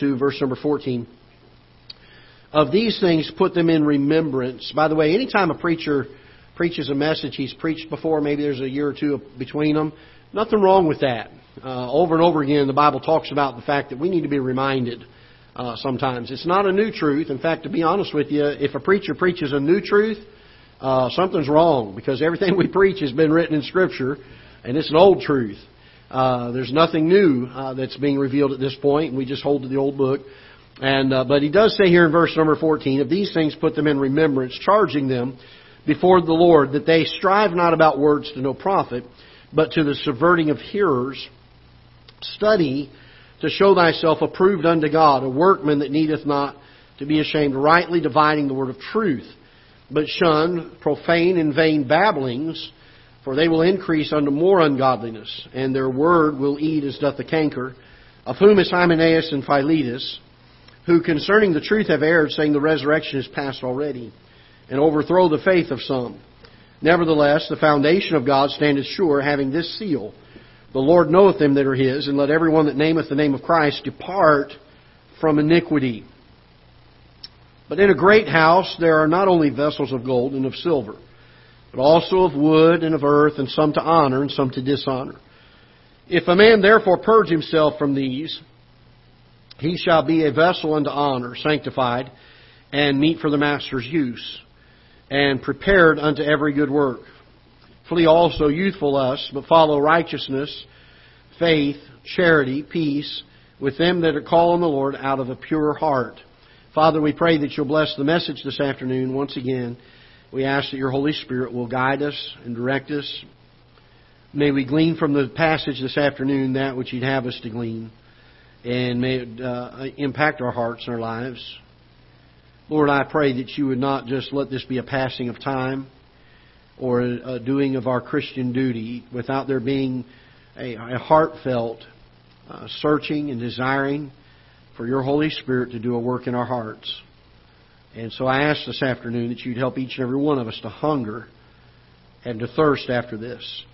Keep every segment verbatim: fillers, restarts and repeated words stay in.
two, verse number fourteen. Of these things, put them in remembrance. By the way, anytime a preacher preaches a message he's preached before, maybe there's a year or two between them, nothing wrong with that. Uh, over and over again, the Bible talks about the fact that we need to be reminded uh, sometimes. It's not a new truth. In fact, to be honest with you, if a preacher preaches a new truth, uh, something's wrong, because everything we preach has been written in Scripture, and it's an old truth. Uh, there's nothing new uh, that's being revealed at this point. We just hold to the old book. And uh, but he does say here in verse number fourteen, of these things put them in remembrance, charging them before the Lord that they strive not about words to no profit, but to the subverting of hearers. Study to show thyself approved unto God, a workman that needeth not to be ashamed, rightly dividing the word of truth. But shun profane and vain babblings, for they will increase unto more ungodliness, and their word will eat as doth the canker, of whom is Hymenaeus and Philetus, who concerning the truth have erred, saying the resurrection is past already, and overthrow the faith of some. Nevertheless, the foundation of God standeth sure, having this seal, the Lord knoweth them that are His, and let everyone that nameth the name of Christ depart from iniquity. But in a great house there are not only vessels of gold and of silver, but also of wood and of earth, and some to honor and some to dishonor. If a man therefore purge himself from these, he shall be a vessel unto honor, sanctified, and meet for the master's use, and prepared unto every good work. Flee also youthful lusts, but follow righteousness, faith, charity, peace, with them that are called on the Lord out of a pure heart. Father, we pray that You'll bless the message this afternoon once again. We ask that Your Holy Spirit will guide us and direct us. May we glean from the passage this afternoon that which You'd have us to glean. And may it uh, impact our hearts and our lives. Lord, I pray that You would not just let this be a passing of time or a doing of our Christian duty without there being a, a heartfelt uh, searching and desiring for Your Holy Spirit to do a work in our hearts. And so I ask this afternoon that You'd help each and every one of us to hunger and to thirst after this,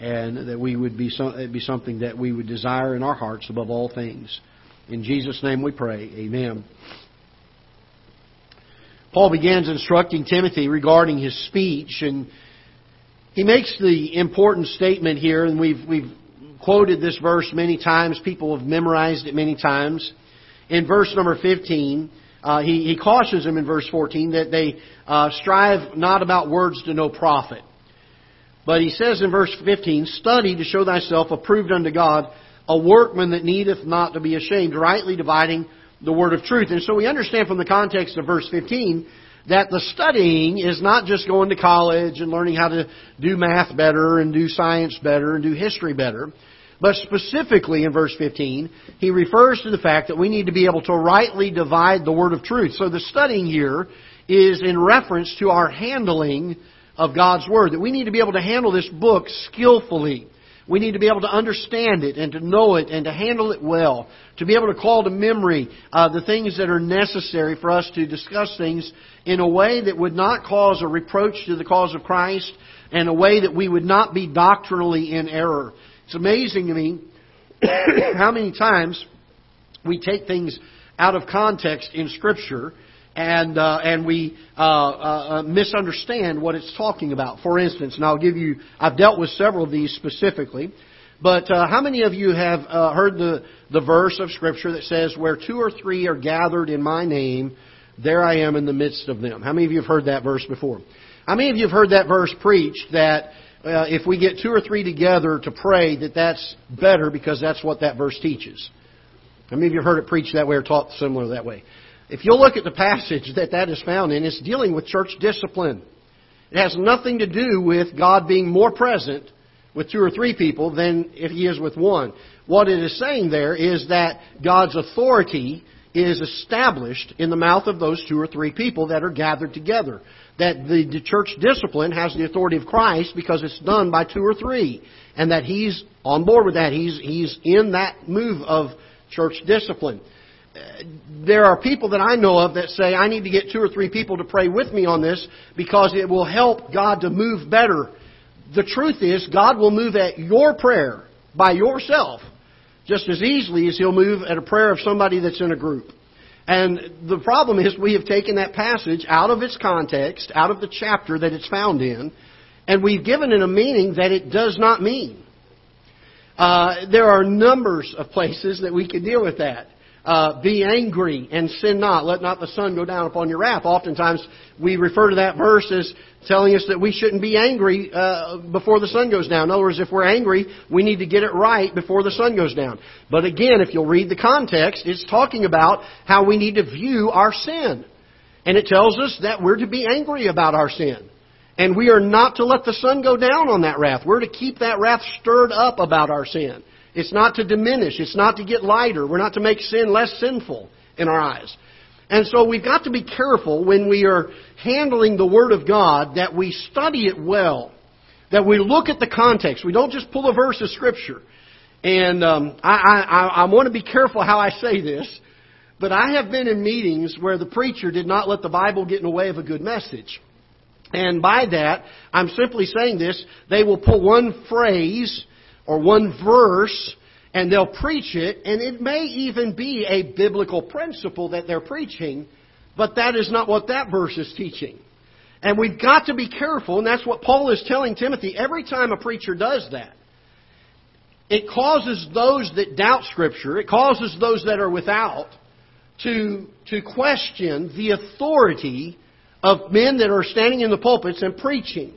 and that we would be some, it'd be something that we would desire in our hearts above all things. In Jesus' name we pray. Amen. Paul begins instructing Timothy regarding his speech, and he makes the important statement here, and we've we've quoted this verse many times. People have memorized it many times. In verse number fifteen, uh, he, he cautions them in verse fourteen that they uh, strive not about words to no profit. But he says in verse fifteen, study to show thyself approved unto God, a workman that needeth not to be ashamed, rightly dividing the word of truth. And so we understand from the context of verse fifteen that the studying is not just going to college and learning how to do math better and do science better and do history better. But specifically in verse fifteen, he refers to the fact that we need to be able to rightly divide the word of truth. So the studying here is in reference to our handling of God's Word, that we need to be able to handle this book skillfully. We need to be able to understand it and to know it and to handle it well, to be able to call to memory uh, the things that are necessary for us to discuss things in a way that would not cause a reproach to the cause of Christ, and a way that we would not be doctrinally in error. It's amazing to me how many times we take things out of context in Scripture, And uh, and we uh, uh, misunderstand what it's talking about. For instance, and I'll give you, I've dealt with several of these specifically, but uh, how many of you have uh, heard the, the verse of Scripture that says, where two or three are gathered in my name, there I am in the midst of them? How many of you have heard that verse before? How many of you have heard that verse preached, that uh, if we get two or three together to pray, that that's better because that's what that verse teaches? How many of you have heard it preached that way or taught similar that way? If you'll look at the passage that that is found in, it's dealing with church discipline. It has nothing to do with God being more present with two or three people than if He is with one. What it is saying there is that God's authority is established in the mouth of those two or three people that are gathered together. That the, the church discipline has the authority of Christ because it's done by two or three. And that He's on board with that. He's, he's in that move of church discipline. There are people that I know of that say, I need to get two or three people to pray with me on this because it will help God to move better. The truth is, God will move at your prayer by yourself. just as easily as he'll move at a prayer of somebody that's in a group. And the problem is we have taken that passage out of its context, out of the chapter that it's found in, and we've given it a meaning that it does not mean. Uh, there are numbers of places that we can deal with that. Uh, be angry and sin not. Let not the sun go down upon your wrath. Oftentimes we refer to that verse as telling us that we shouldn't be angry uh, before the sun goes down. In other words, if we're angry, we need to get it right before the sun goes down. But again, if you'll read the context, it's talking about how we need to view our sin. And it tells us that we're to be angry about our sin. And we are not to let the sun go down on that wrath. We're to keep that wrath stirred up about our sin. It's not to diminish. It's not to get lighter. We're not to make sin less sinful in our eyes. And so we've got to be careful when we are handling the Word of God that we study it well, that we look at the context. We don't just pull a verse of Scripture. And um, I, I, I want to be careful how I say this, but I have been in meetings where the preacher did not let the Bible get in the way of a good message. And by that, I'm simply saying this, they will pull one phrase or one verse, and they'll preach it, and it may even be a biblical principle that they're preaching, but that is not what that verse is teaching. And we've got to be careful, and that's what Paul is telling Timothy. Every time a preacher does that, it causes those that doubt Scripture, it causes those that are without, to, to question the authority of men that are standing in the pulpits and preaching.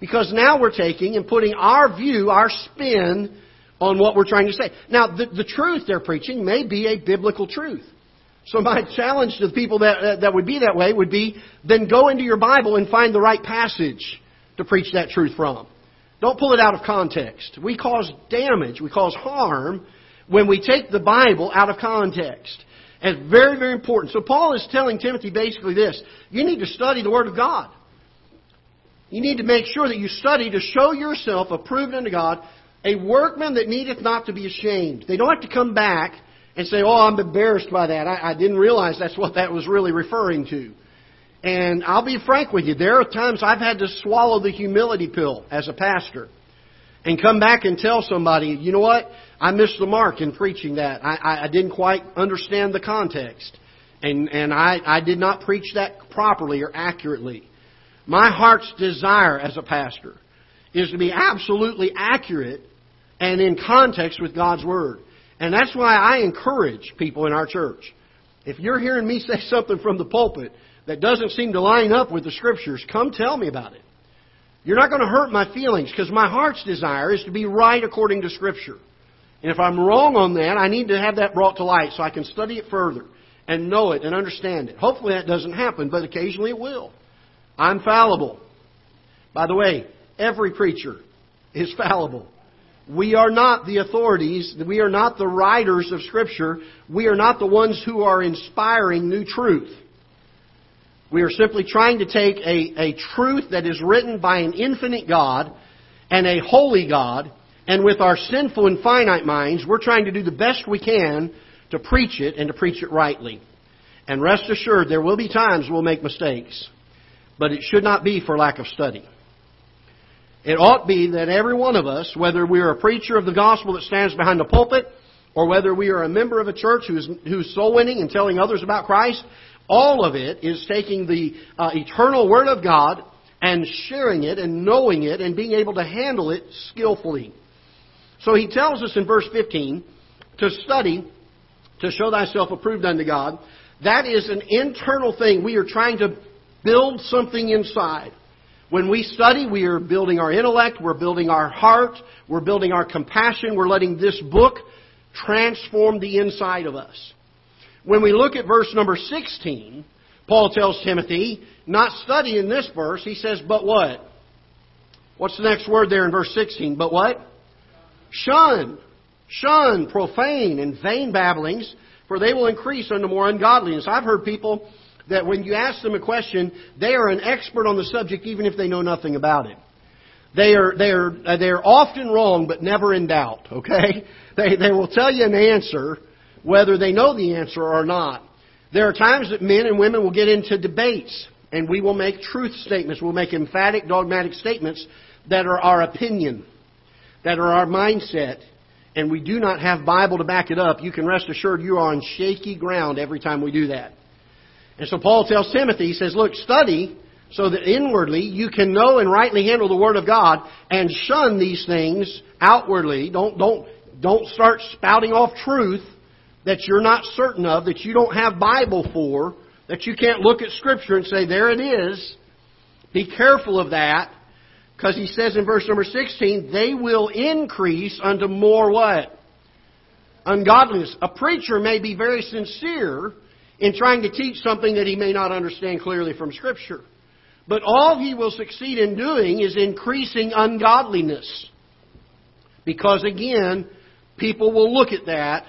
Because now we're taking and putting our view, our spin, on what we're trying to say. Now, the, the truth they're preaching may be a biblical truth. So my challenge to the people that uh, that would be that way would be, then go into your Bible and find the right passage to preach that truth from. Don't pull it out of context. We cause damage, we cause harm when we take the Bible out of context. And it's very, very important. So Paul is telling Timothy basically this. You need to study the Word of God. You need to make sure that you study to show yourself approved unto God, a workman that needeth not to be ashamed. They don't have to come back and say, oh, I'm embarrassed by that. I, I didn't realize that's what that was really referring to. And I'll be frank with you. There are times I've had to swallow the humility pill as a pastor and come back and tell somebody, you know what? I missed the mark in preaching that. I, I, I didn't quite understand the context. And, and I, I did not preach that properly or accurately. My heart's desire as a pastor is to be absolutely accurate and in context with God's Word. And that's why I encourage people in our church. If you're hearing me say something from the pulpit that doesn't seem to line up with the Scriptures, come tell me about it. You're not going to hurt my feelings because my heart's desire is to be right according to Scripture. And if I'm wrong on that, I need to have that brought to light so I can study it further and know it and understand it. Hopefully that doesn't happen, but occasionally it will. I'm fallible. By the way, every preacher is fallible. We are not the authorities. We are not the writers of Scripture. We are not the ones who are inspiring new truth. We are simply trying to take a, a truth that is written by an infinite God and a holy God, and with our sinful and finite minds, we're trying to do the best we can to preach it and to preach it rightly. And rest assured, there will be times we'll make mistakes. But it should not be for lack of study. It ought to be that every one of us, whether we are a preacher of the gospel that stands behind the pulpit, or whether we are a member of a church who is, who is soul winning and telling others about Christ, all of it is taking the uh, eternal Word of God and sharing it and knowing it and being able to handle it skillfully. So he tells us in verse fifteen, to study, to show thyself approved unto God. That is an internal thing. We are trying to build something inside. When we study, we are building our intellect, we're building our heart, we're building our compassion, we're letting this book transform the inside of us. When we look at verse number sixteen, Paul tells Timothy, not study in this verse, he says, but what? What's the next word there in verse sixteen? But what? Shun. Shun profane and vain babblings, for they will increase unto more ungodliness. I've heard people that when you ask them a question, they are an expert on the subject even if they know nothing about it. They are they are they are often wrong but never in doubt, okay? They they will tell you an answer whether they know the answer or not. There are times that men and women will get into debates and we will make truth statements, we'll make emphatic dogmatic statements that are our opinion, that are our mindset, and we do not have Bible to back it up, you can rest assured you are on shaky ground every time we do that. And so Paul tells Timothy, he says, look, study so that inwardly you can know and rightly handle the Word of God and shun these things outwardly. Don't, don't, don't start spouting off truth that you're not certain of, that you don't have Bible for, that you can't look at Scripture and say, there it is. Be careful of that, because he says in verse number sixteen, they will increase unto more what? Ungodliness. A preacher may be very sincere in trying to teach something that he may not understand clearly from Scripture. But all he will succeed in doing is increasing ungodliness. Because again, people will look at that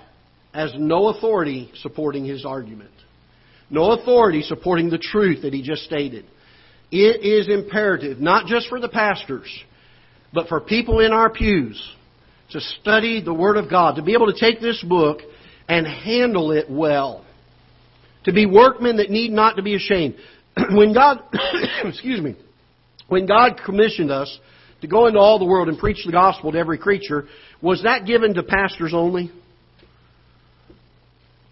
as no authority supporting his argument. No authority supporting the truth that he just stated. It is imperative, not just for the pastors, but for people in our pews, to study the Word of God, to be able to take this book and handle it well. To be workmen that need not to be ashamed. When God, excuse me, when God commissioned us to go into all the world and preach the gospel to every creature, was that given to pastors only?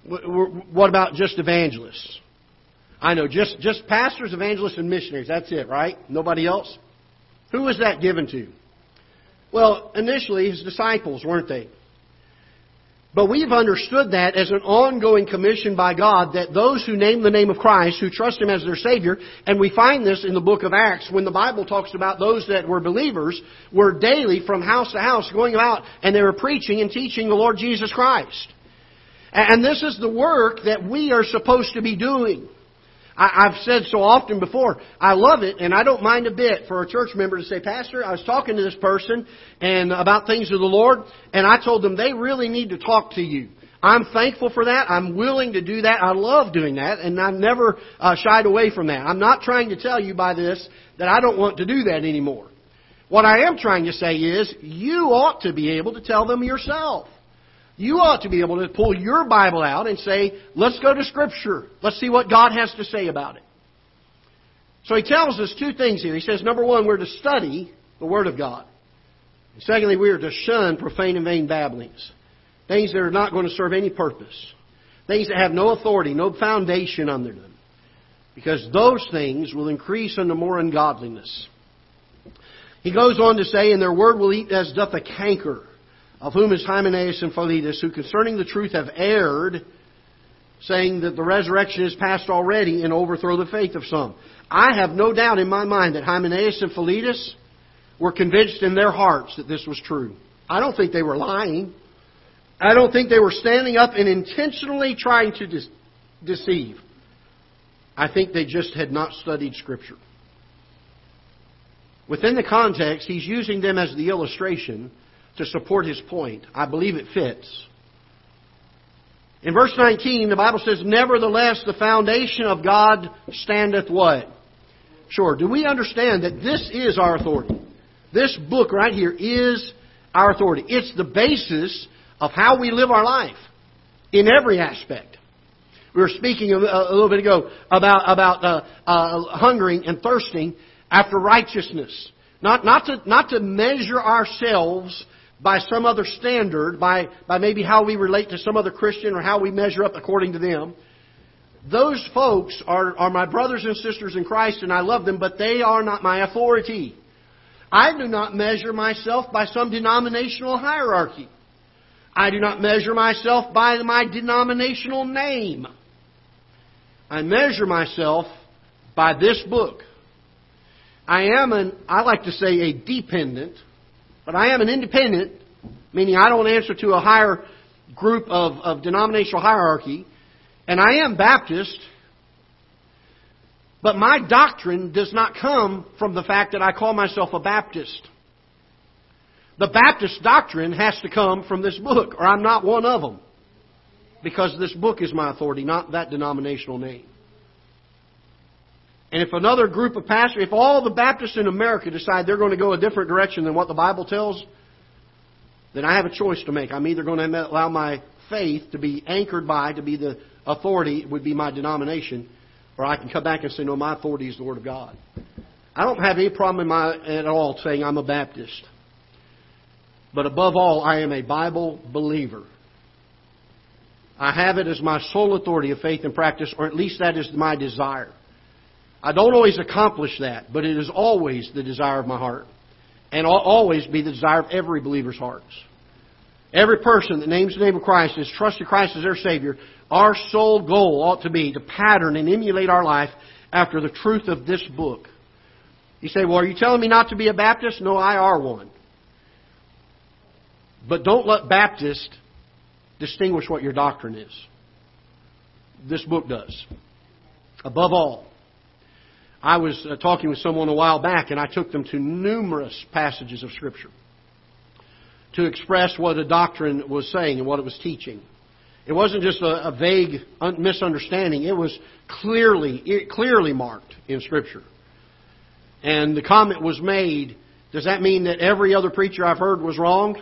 What about just evangelists? I know, just, just pastors, evangelists, and missionaries. That's it, right? Nobody else? Who was that given to? Well, initially, his disciples, weren't they? But we've understood that as an ongoing commission by God, that those who name the name of Christ, who trust Him as their Savior, and we find this in the book of Acts, when the Bible talks about those that were believers, were daily from house to house going out, and they were preaching and teaching the Lord Jesus Christ. And this is the work that we are supposed to be doing. I've said so often before, I love it, and I don't mind a bit for a church member to say, Pastor, I was talking to this person and about things of the Lord, and I told them they really need to talk to you. I'm thankful for that. I'm willing to do that. I love doing that, and I've never uh, shied away from that. I'm not trying to tell you by this that I don't want to do that anymore. What I am trying to say is, you ought to be able to tell them yourself. You ought to be able to pull your Bible out and say, let's go to Scripture. Let's see what God has to say about it. So he tells us two things here. He says, number one, we're to study the Word of God. And secondly, we are to shun profane and vain babblings. Things that are not going to serve any purpose. Things that have no authority, no foundation under them. Because those things will increase unto more ungodliness. He goes on to say, and their word will eat as doth a canker. Of whom is Hymenaeus and Philetus, who concerning the truth have erred, saying that the resurrection is past already, and overthrow the faith of some. I have no doubt in my mind that Hymenaeus and Philetus were convinced in their hearts that this was true. I don't think they were lying. I don't think they were standing up and intentionally trying to de- deceive. I think they just had not studied Scripture. Within the context, he's using them as the illustration to support his point. I believe it fits. In verse nineteen, the Bible says, nevertheless, the foundation of God standeth what? Sure. Do we understand that this is our authority? This book right here is our authority. It's the basis of how we live our life in every aspect. We were speaking a little bit ago about, about uh, uh, hungering and thirsting after righteousness. Not, not, to, not to measure ourselves by some other standard, by, by maybe how we relate to some other Christian or how we measure up according to them. Those folks are, are my brothers and sisters in Christ, and I love them, but they are not my authority. I do not measure myself by some denominational hierarchy. I do not measure myself by my denominational name. I measure myself by this book. I am an, I like to say a dependent, but I am an independent, meaning I don't answer to a higher group of, of denominational hierarchy, and I am Baptist, but my doctrine does not come from the fact that I call myself a Baptist. The Baptist doctrine has to come from this book, or I'm not one of them, because this book is my authority, not that denominational name. And if another group of pastors, if all the Baptists in America decide they're going to go a different direction than what the Bible tells, then I have a choice to make. I'm either going to allow my faith to be anchored by, to be the authority, would be my denomination, or I can come back and say, no, my authority is the Word of God. I don't have any problem in my, at all saying I'm a Baptist. But above all, I am a Bible believer. I have it as my sole authority of faith and practice, or at least that is my desire. I don't always accomplish that, but it is always the desire of my heart. And will always be the desire of every believer's hearts. Every person that names the name of Christ and has trusted Christ as their Savior, our sole goal ought to be to pattern and emulate our life after the truth of this book. You say, well, are you telling me not to be a Baptist? No, I are one. But don't let Baptist distinguish what your doctrine is. This book does. Above all, I was uh, talking with someone a while back, and I took them to numerous passages of Scripture to express what a doctrine was saying and what it was teaching. It wasn't just a, a vague un- misunderstanding. It was clearly, it clearly marked in Scripture. And the comment was made, does that mean that every other preacher I've heard was wrong?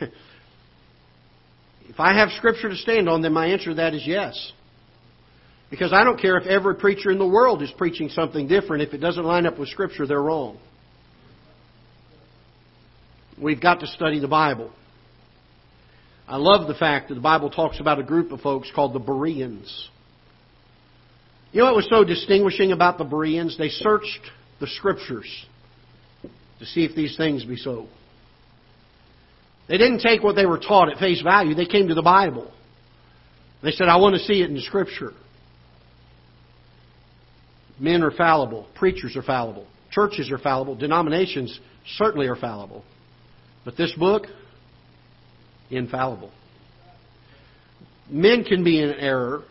If I have Scripture to stand on, then my answer to that is yes. Because I don't care if every preacher in the world is preaching something different. If it doesn't line up with Scripture, they're wrong. We've got to study the Bible. I love the fact that the Bible talks about a group of folks called the Bereans. You know what was so distinguishing about the Bereans? They searched the Scriptures to see if these things be so. They didn't take what they were taught at face value. They came to the Bible. They said, I want to see it in the Scripture. Men are fallible. Preachers are fallible. Churches are fallible. Denominations certainly are fallible. But this book, infallible. Men can be in error.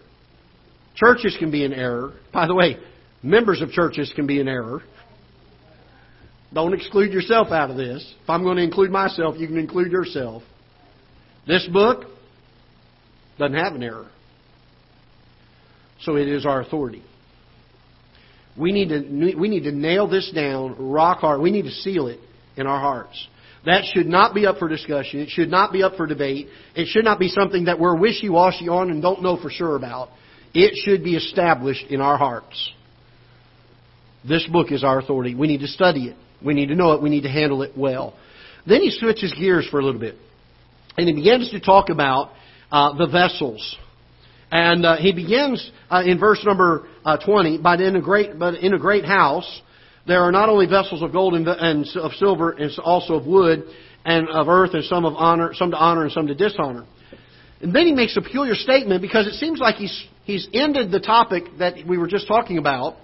Churches can be in error. By the way, members of churches can be in error. Don't exclude yourself out of this. If I'm going to include myself, you can include yourself. This book doesn't have an error. So it is our authority. We need to, we need to nail this down rock hard. We need to seal it in our hearts. That should not be up for discussion. It should not be up for debate. It should not be something that we're wishy-washy on and don't know for sure about. It should be established in our hearts. This book is our authority. We need to study it. We need to know it. We need to handle it well. Then he switches gears for a little bit. And he begins to talk about uh, the vessels. And uh, he begins uh, in verse number uh, twenty, but in, a great, but in a great house there are not only vessels of gold and, and of silver, and also of wood and of earth, and some of honor, some to honor and some to dishonor. And then he makes a peculiar statement, because it seems like he's, he's ended the topic that we were just talking about,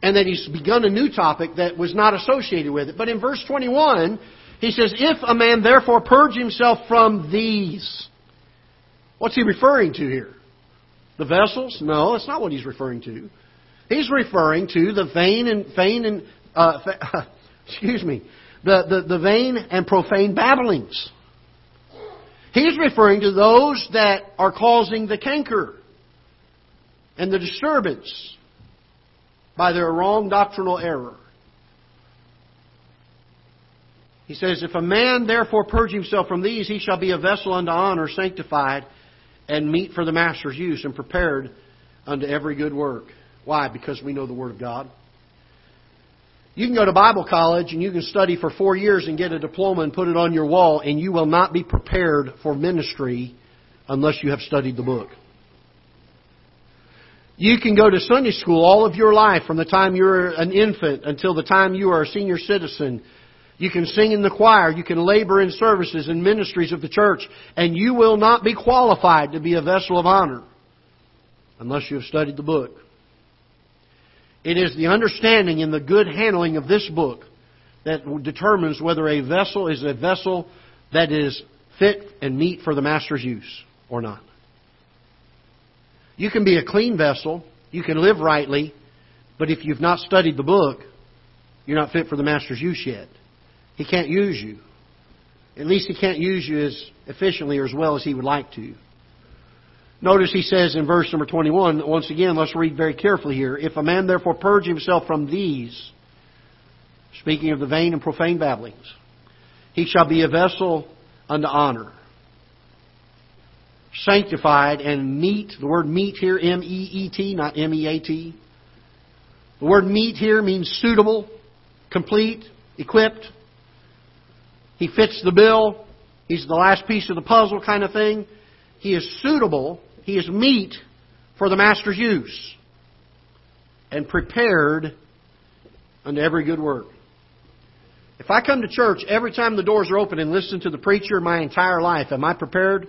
and that he's begun a new topic that was not associated with it. But in verse twenty-one, he says, if a man therefore purge himself from these. What's he referring to here? The vessels? No, that's not what he's referring to. He's referring to the vain and vain and uh, fa- excuse me, the, the the vain and profane babblings. He's referring to those that are causing the canker and the disturbance by their wrong doctrinal error. He says, if a man therefore purge himself from these, he shall be a vessel unto honor, sanctified, and meet for the Master's use, and prepared unto every good work. Why? Because we know the Word of God. You can go to Bible college and you can study for four years and get a diploma and put it on your wall, and you will not be prepared for ministry unless you have studied the book. You can go to Sunday school all of your life, from the time you're an infant until the time you are a senior citizen. You can sing in the choir. You can labor in services and ministries of the church. And you will not be qualified to be a vessel of honor unless you have studied the book. It is the understanding and the good handling of this book that determines whether a vessel is a vessel that is fit and meet for the Master's use or not. You can be a clean vessel. You can live rightly. But if you've not studied the book, you're not fit for the Master's use yet. He can't use you. At least He can't use you as efficiently or as well as He would like to. Notice he says in verse number twenty-one, once again, let's read very carefully here. If a man therefore purge himself from these, speaking of the vain and profane babblings, he shall be a vessel unto honor, sanctified and meet. The word meet here, M E E T, not M E A T. The word meet here means suitable, complete, equipped. He fits the bill. He's the last piece of the puzzle kind of thing. He is suitable. He is meat for the master's use and prepared unto every good work. If I come to church every time the doors are open and listen to the preacher my entire life, am I prepared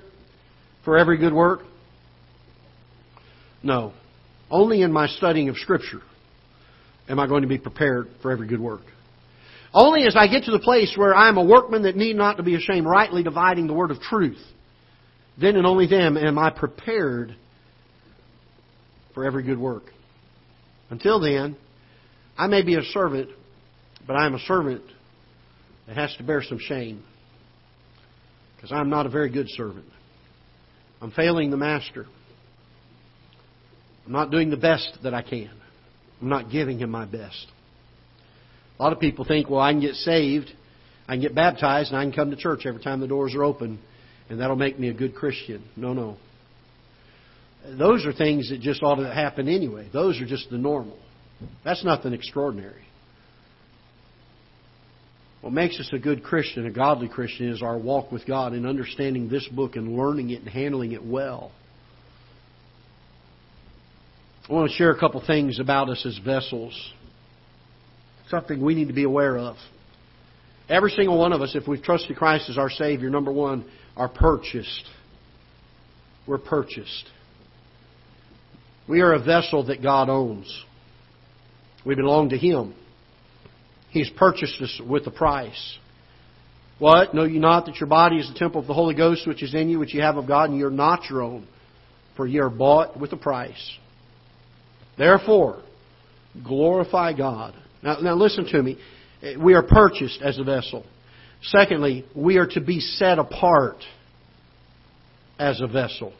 for every good work? No. Only in my studying of Scripture am I going to be prepared for every good work. Only as I get to the place where I am a workman that need not to be ashamed, rightly dividing the word of truth, then and only then am I prepared for every good work. Until then, I may be a servant, but I am a servant that has to bear some shame, because I'm not a very good servant. I'm failing the master. I'm not doing the best that I can. I'm not giving him my best. A lot of people think, well, I can get saved, I can get baptized, and I can come to church every time the doors are open, and that'll make me a good Christian. No, no. Those are things that just ought to happen anyway. Those are just the normal. That's nothing extraordinary. What makes us a good Christian, a godly Christian, is our walk with God and understanding this book and learning it and handling it well. I want to share a couple things about us as vessels. Something we need to be aware of. Every single one of us, if we've trusted Christ as our Savior, number one, are purchased. We're purchased. We are a vessel that God owns. We belong to Him. He's purchased us with a price. What? Know you not that your body is the temple of the Holy Ghost, which is in you, which you have of God, and you are not your own, for you are bought with a price. Therefore, glorify God. Now, now listen to me. We are purchased as a vessel. Secondly, we are to be set apart as a vessel.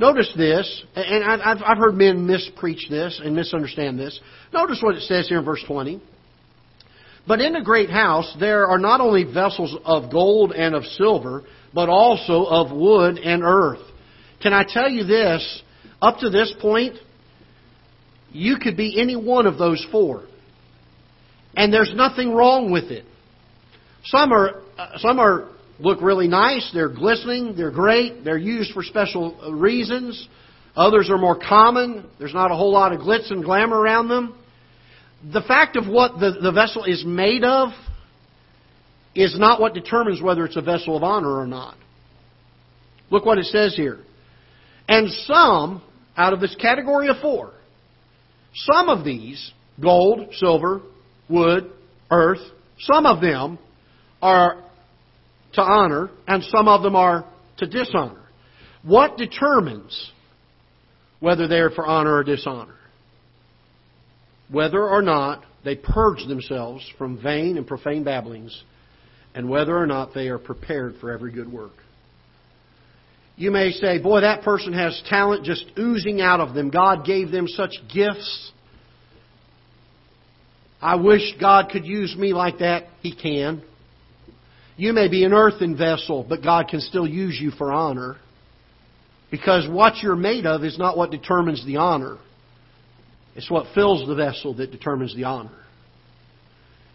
Notice this, and I've I've heard men mispreach this and misunderstand this. Notice what it says here in verse twenty. But in the great house there are not only vessels of gold and of silver, but also of wood and earth. Can I tell you this? Up to this point, you could be any one of those four. And there's nothing wrong with it. Some are some are look really nice. They're glistening. They're great. They're used for special reasons. Others are more common. There's not a whole lot of glitz and glamour around them. The fact of what the, the vessel is made of is not what determines whether it's a vessel of honor or not. Look what it says here. And some, out of this category of four, some of these, gold, silver, wood, earth, some of them are to honor and some of them are to dishonor. What determines whether they are for honor or dishonor? Whether or not they purge themselves from vain and profane babblings, and whether or not they are prepared for every good work. You may say, boy, that person has talent just oozing out of them. God gave them such gifts. I wish God could use me like that. He can. You may be an earthen vessel, but God can still use you for honor. Because what you're made of is not what determines the honor. It's what fills the vessel that determines the honor.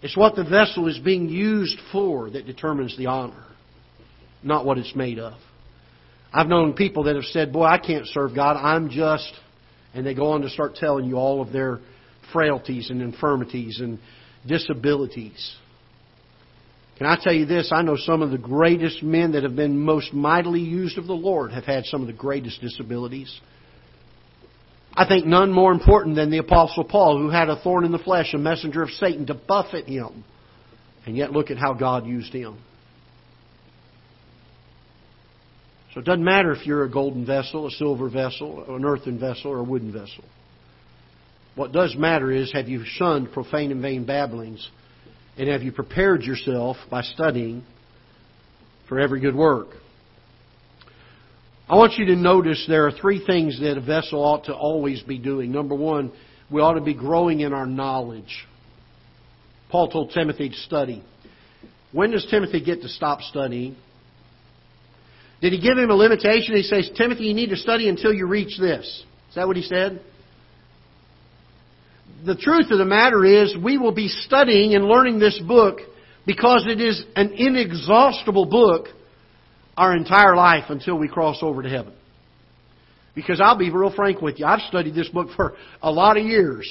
It's what the vessel is being used for that determines the honor, not what it's made of. I've known people that have said, boy, I can't serve God, I'm just... And they go on to start telling you all of their frailties and infirmities and disabilities. Can I tell you this? I know some of the greatest men that have been most mightily used of the Lord have had some of the greatest disabilities. I think none more important than the Apostle Paul, who had a thorn in the flesh, a messenger of Satan, to buffet him. And yet look at how God used him. So it doesn't matter if you're a golden vessel, a silver vessel, an earthen vessel, or a wooden vessel. What does matter is, have you shunned profane and vain babblings? And have you prepared yourself by studying for every good work? I want you to notice there are three things that a vessel ought to always be doing. Number one, we ought to be growing in our knowledge. Paul told Timothy to study. When does Timothy get to stop studying? Did he give him a limitation? He says, Timothy, you need to study until you reach this. Is that what he said? The truth of the matter is, we will be studying and learning this book because it is an inexhaustible book our entire life until we cross over to heaven. Because I'll be real frank with you, I've studied this book for a lot of years.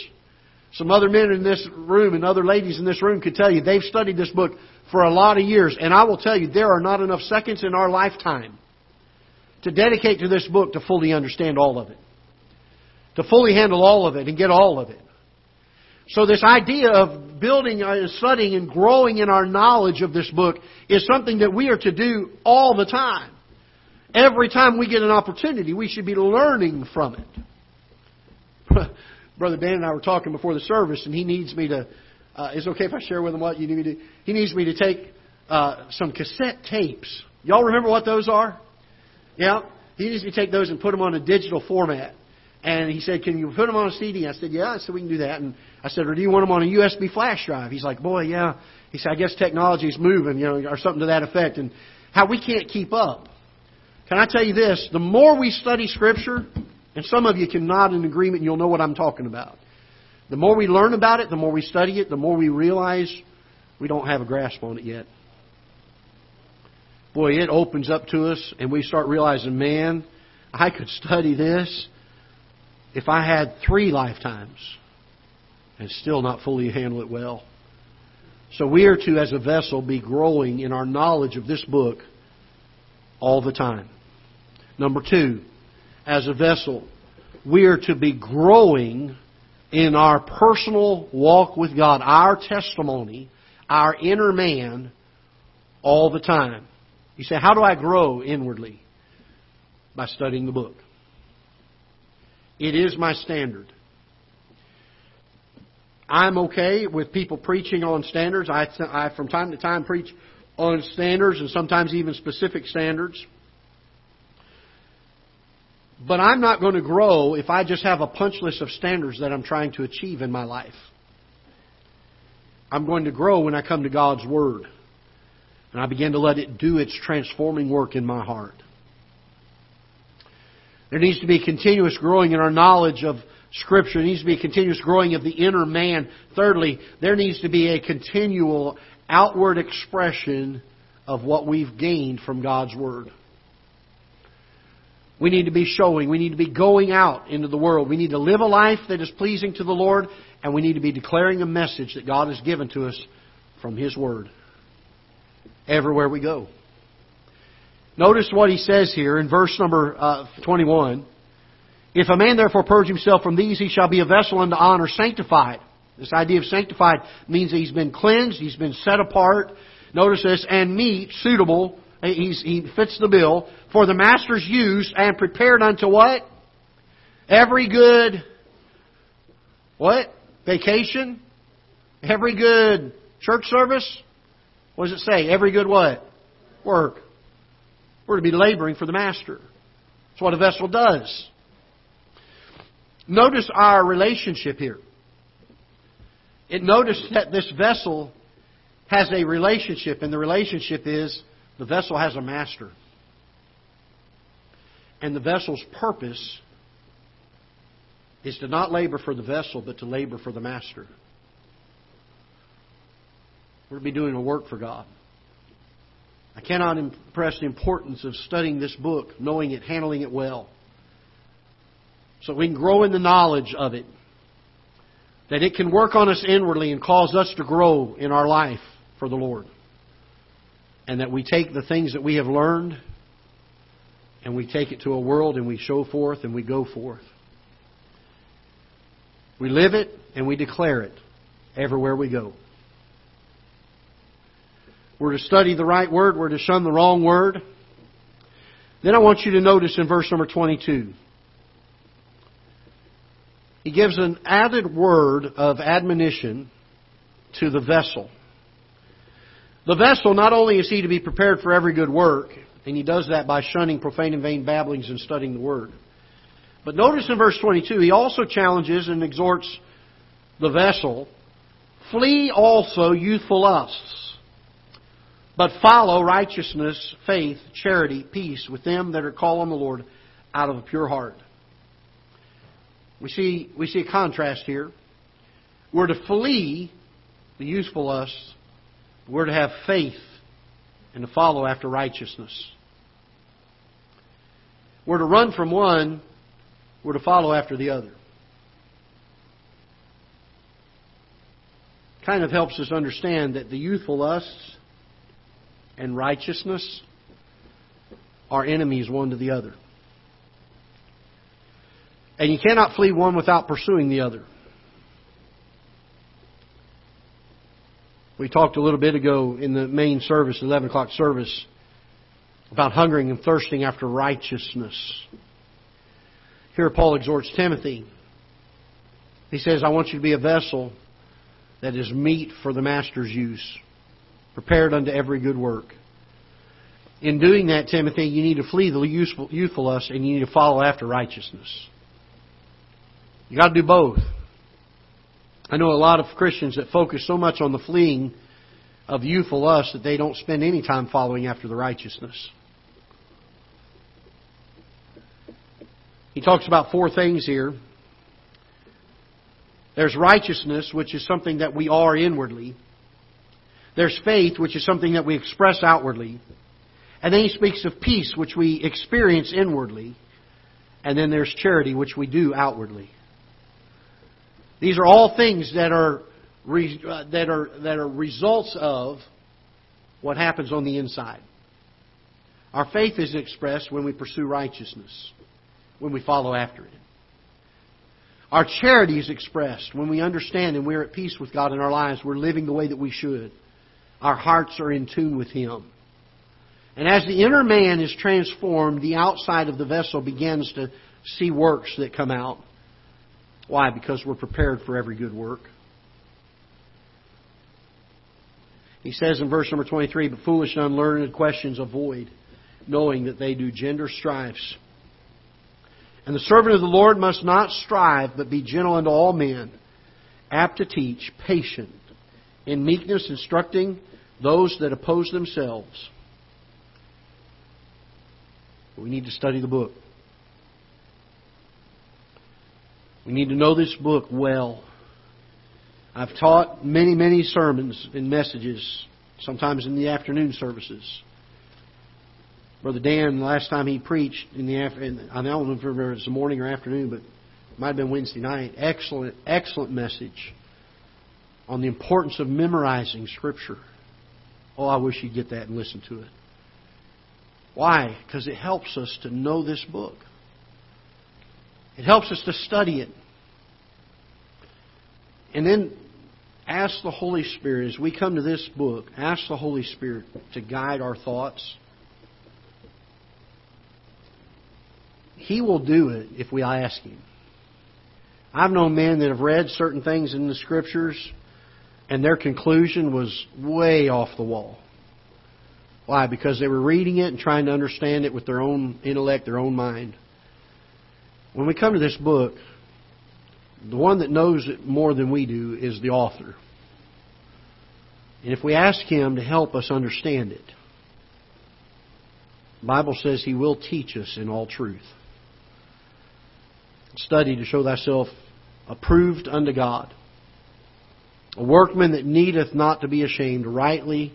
Some other men in this room and other ladies in this room could tell you they've studied this book for a lot of years. And I will tell you, there are not enough seconds in our lifetime to dedicate to this book to fully understand all of it. To fully handle all of it and get all of it. So this idea of building and studying and growing in our knowledge of this book is something that we are to do all the time. Every time we get an opportunity, we should be learning from it. Brother Dan and I were talking before the service, and he needs me to... Uh, it's okay if I share with him what you need me to do? He needs me to take uh, some cassette tapes. Y'all remember what those are? Yeah. He needs me to take those and put them on a digital format. And he said, can you put them on a C D? I said, yeah. I said, we can do that. And I said, or do you want them on a U S B flash drive? He's like, boy, yeah. He said, I guess technology's moving, you know, or something to that effect. And how we can't keep up. Can I tell you this? The more we study Scripture, and some of you can nod in agreement and you'll know what I'm talking about. The more we learn about it, the more we study it, the more we realize we don't have a grasp on it yet. Boy, it opens up to us and we start realizing, man, I could study this if I had three lifetimes and still not fully handle it well. So we are to, as a vessel, be growing in our knowledge of this book all the time. Number two, as a vessel, we are to be growing in our personal walk with God, our testimony, our inner man, all the time. You say, how do I grow inwardly? By studying the book. It is my standard. I'm okay with people preaching on standards. I, I from time to time, preach on standards and sometimes even specific standards. But I'm not going to grow if I just have a punch list of standards that I'm trying to achieve in my life. I'm going to grow when I come to God's Word. And I begin to let it do its transforming work in my heart. There needs to be continuous growing in our knowledge of Scripture. There needs to be a continuous growing of the inner man. Thirdly, there needs to be a continual outward expression of what we've gained from God's Word. We need to be showing. We need to be going out into the world. We need to live a life that is pleasing to the Lord. And we need to be declaring a message that God has given to us from His Word everywhere we go. Notice what he says here in verse number uh, twenty-one. If a man therefore purge himself from these, he shall be a vessel unto honor, sanctified. This idea of sanctified means he's been cleansed, he's been set apart. Notice this, and meat, suitable, he's, he fits the bill, for the master's use, and prepared unto what? Every good, what? Vacation? Every good church service? What does it say? Every good what? Work. We're to be laboring for the master. That's what a vessel does. Notice our relationship here. It notice that this vessel has a relationship, and the relationship is the vessel has a master. And the vessel's purpose is to not labor for the vessel, but to labor for the master. We're to be doing a work for God. I cannot impress the importance of studying this book, knowing it, handling it well. So we can grow in the knowledge of it. That it can work on us inwardly and cause us to grow in our life for the Lord. And that we take the things that we have learned and we take it to a world and we show forth and we go forth. We live it and we declare it everywhere we go. We're to study the right word. We're to shun the wrong word. Then I want you to notice in verse number twenty-two. He gives an added word of admonition to the vessel. The vessel, not only is he to be prepared for every good work, and he does that by shunning profane and vain babblings and studying the Word. But notice in verse twenty-two, he also challenges and exhorts the vessel, flee also youthful lusts, but follow righteousness, faith, charity, peace with them that are called on the Lord out of a pure heart. We see we see a contrast here. We're to flee the youthful lusts. We're to have faith and to follow after righteousness. We're to run from one. We're to follow after the other. Kind of helps us understand that the youthful lusts and righteousness are enemies one to the other. And you cannot flee one without pursuing the other. We talked a little bit ago in the main service, eleven o'clock service, about hungering and thirsting after righteousness. Here Paul exhorts Timothy. He says, I want you to be a vessel that is meet for the master's use, prepared unto every good work. In doing that, Timothy, you need to flee the youthful, youthful lust, and you need to follow after righteousness. You got to do both. I know a lot of Christians that focus so much on the fleeing of youthful lust that they don't spend any time following after the righteousness. He talks about four things here. There's righteousness, which is something that we are inwardly. There's faith, which is something that we express outwardly. And then he speaks of peace, which we experience inwardly. And then there's charity, which we do outwardly. These are all things that are that are that are results of what happens on the inside. Our faith is expressed when we pursue righteousness, when we follow after it. Our charity is expressed when we understand and we're at peace with God in our lives. We're living the way that we should. Our hearts are in tune with Him. And as the inner man is transformed, the outside of the vessel begins to see works that come out. Why? Because we're prepared for every good work. He says in verse number twenty-three, but foolish and unlearned questions avoid, knowing that they do gender strifes. And the servant of the Lord must not strive, but be gentle unto all men, apt to teach, patient, in meekness instructing those that oppose themselves. We need to study the book. We need to know this book well. I've taught many, many sermons and messages, sometimes in the afternoon services. Brother Dan, the last time he preached in the afternoon, I don't know if it was the morning or afternoon, but it might have been Wednesday night. Excellent, excellent message on the importance of memorizing Scripture. Oh, I wish you'd get that and listen to it. Why? Because it helps us to know this book. It helps us to study it. And then ask the Holy Spirit, as we come to this book, ask the Holy Spirit to guide our thoughts. He will do it if we ask Him. I've known men that have read certain things in the Scriptures and their conclusion was way off the wall. Why? Because they were reading it and trying to understand it with their own intellect, their own mind. When we come to this book, the one that knows it more than we do is the author. And if we ask Him to help us understand it, the Bible says He will teach us in all truth. Study to show thyself approved unto God, a workman that needeth not to be ashamed, rightly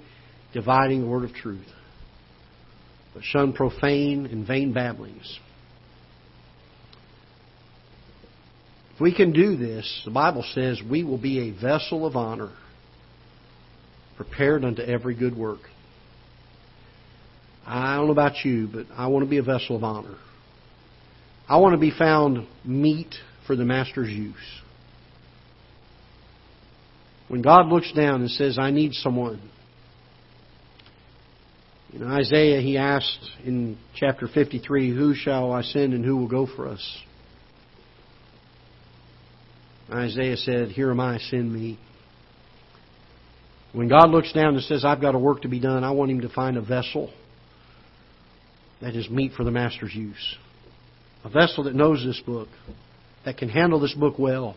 dividing the word of truth, but shun profane and vain babblings. If we can do this, the Bible says we will be a vessel of honor, prepared unto every good work. I don't know about you, but I want to be a vessel of honor. I want to be found meet for the master's use. When God looks down and says, I need someone. In Isaiah, he asked in chapter fifty-three, who shall I send and who will go for us? Isaiah said, here am I, send me. When God looks down and says, I've got a work to be done, I want Him to find a vessel that is meet for the master's use. A vessel that knows this book, that can handle this book well,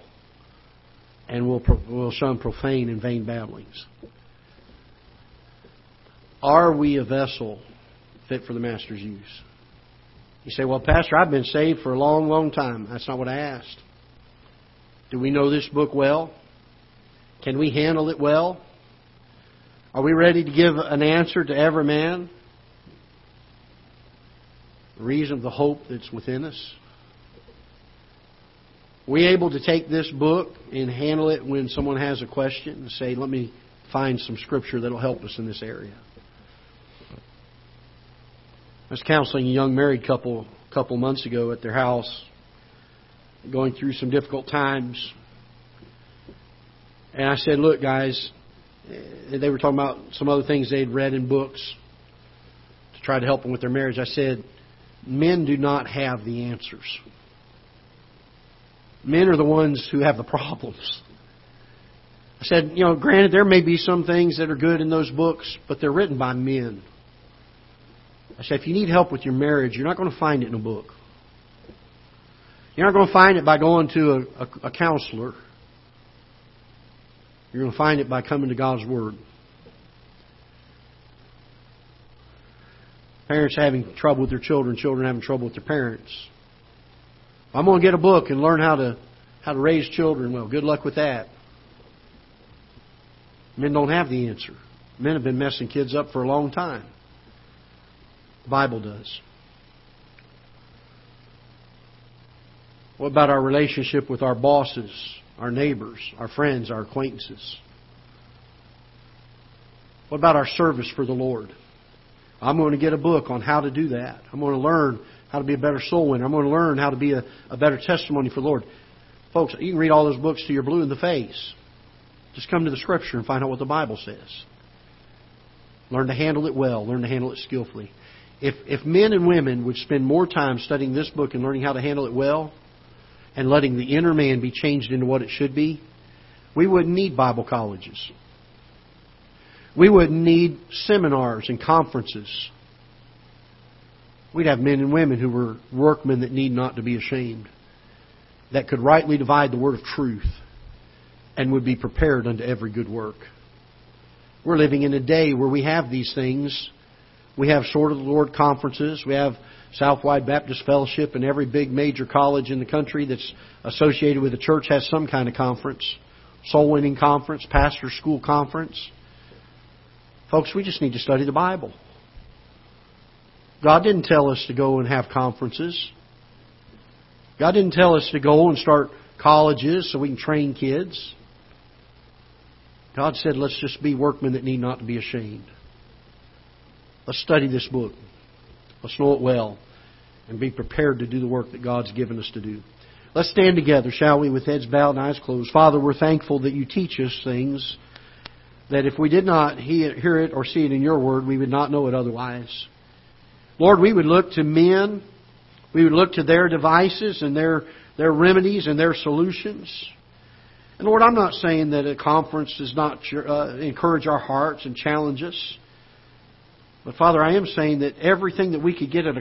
and will, will shun profane and vain babblings. Are we a vessel fit for the master's use? You say, well, Pastor, I've been saved for a long, long time. That's not what I asked. Do we know this book well? Can we handle it well? Are we ready to give an answer to every man? reason of the hope that's within us? Are we able to take this book and handle it when someone has a question and say, let me find some scripture that will help us in this area? I was counseling a young married couple a couple months ago at their house, going through some difficult times. And I said, look, guys, they were talking about some other things they'd read in books to try to help them with their marriage. I said, men do not have the answers. Men are the ones who have the problems. I said, you know, granted, there may be some things that are good in those books, but they're written by men. I said, if you need help with your marriage, you're not going to find it in a book. You're not going to find it by going to a, a, a counselor. You're going to find it by coming to God's Word. Parents having trouble with their children, children having trouble with their parents. I'm going to get a book and learn how to how to raise children. Well, good luck with that. Men don't have the answer. Men have been messing kids up for a long time. The Bible does. What about our relationship with our bosses, our neighbors, our friends, our acquaintances? What about our service for the Lord? I'm going to get a book on how to do that. I'm going to learn how to be a better soul winner. I'm going to learn how to be a, a better testimony for the Lord. Folks, you can read all those books till you're blue in the face. Just come to the Scripture and find out what the Bible says. Learn to handle it well. Learn to handle it skillfully. If, if men and women would spend more time studying this book and learning how to handle it well, and letting the inner man be changed into what it should be, we wouldn't need Bible colleges. We wouldn't need seminars and conferences. We'd have men and women who were workmen that need not to be ashamed, that could rightly divide the word of truth, and would be prepared unto every good work. We're living in a day where we have these things. We have Sword of the Lord conferences. We have Southwide Baptist Fellowship, and every big major college in the country that's associated with the church has some kind of conference. Soul winning conference, pastor's school conference. Folks, we just need to study the Bible. God didn't tell us to go and have conferences. God didn't tell us to go and start colleges so we can train kids. God said, let's just be workmen that need not to be ashamed. Let's study this book. Let's know it well and be prepared to do the work that God's given us to do. Let's stand together, shall we, with heads bowed and eyes closed. Father, we're thankful that You teach us things that if we did not hear it or see it in Your Word, we would not know it otherwise. Lord, we would look to men. We would look to their devices and their, their remedies and their solutions. And Lord, I'm not saying that a conference does not uh, encourage our hearts and challenge us. But Father, I am saying that everything that we could get at a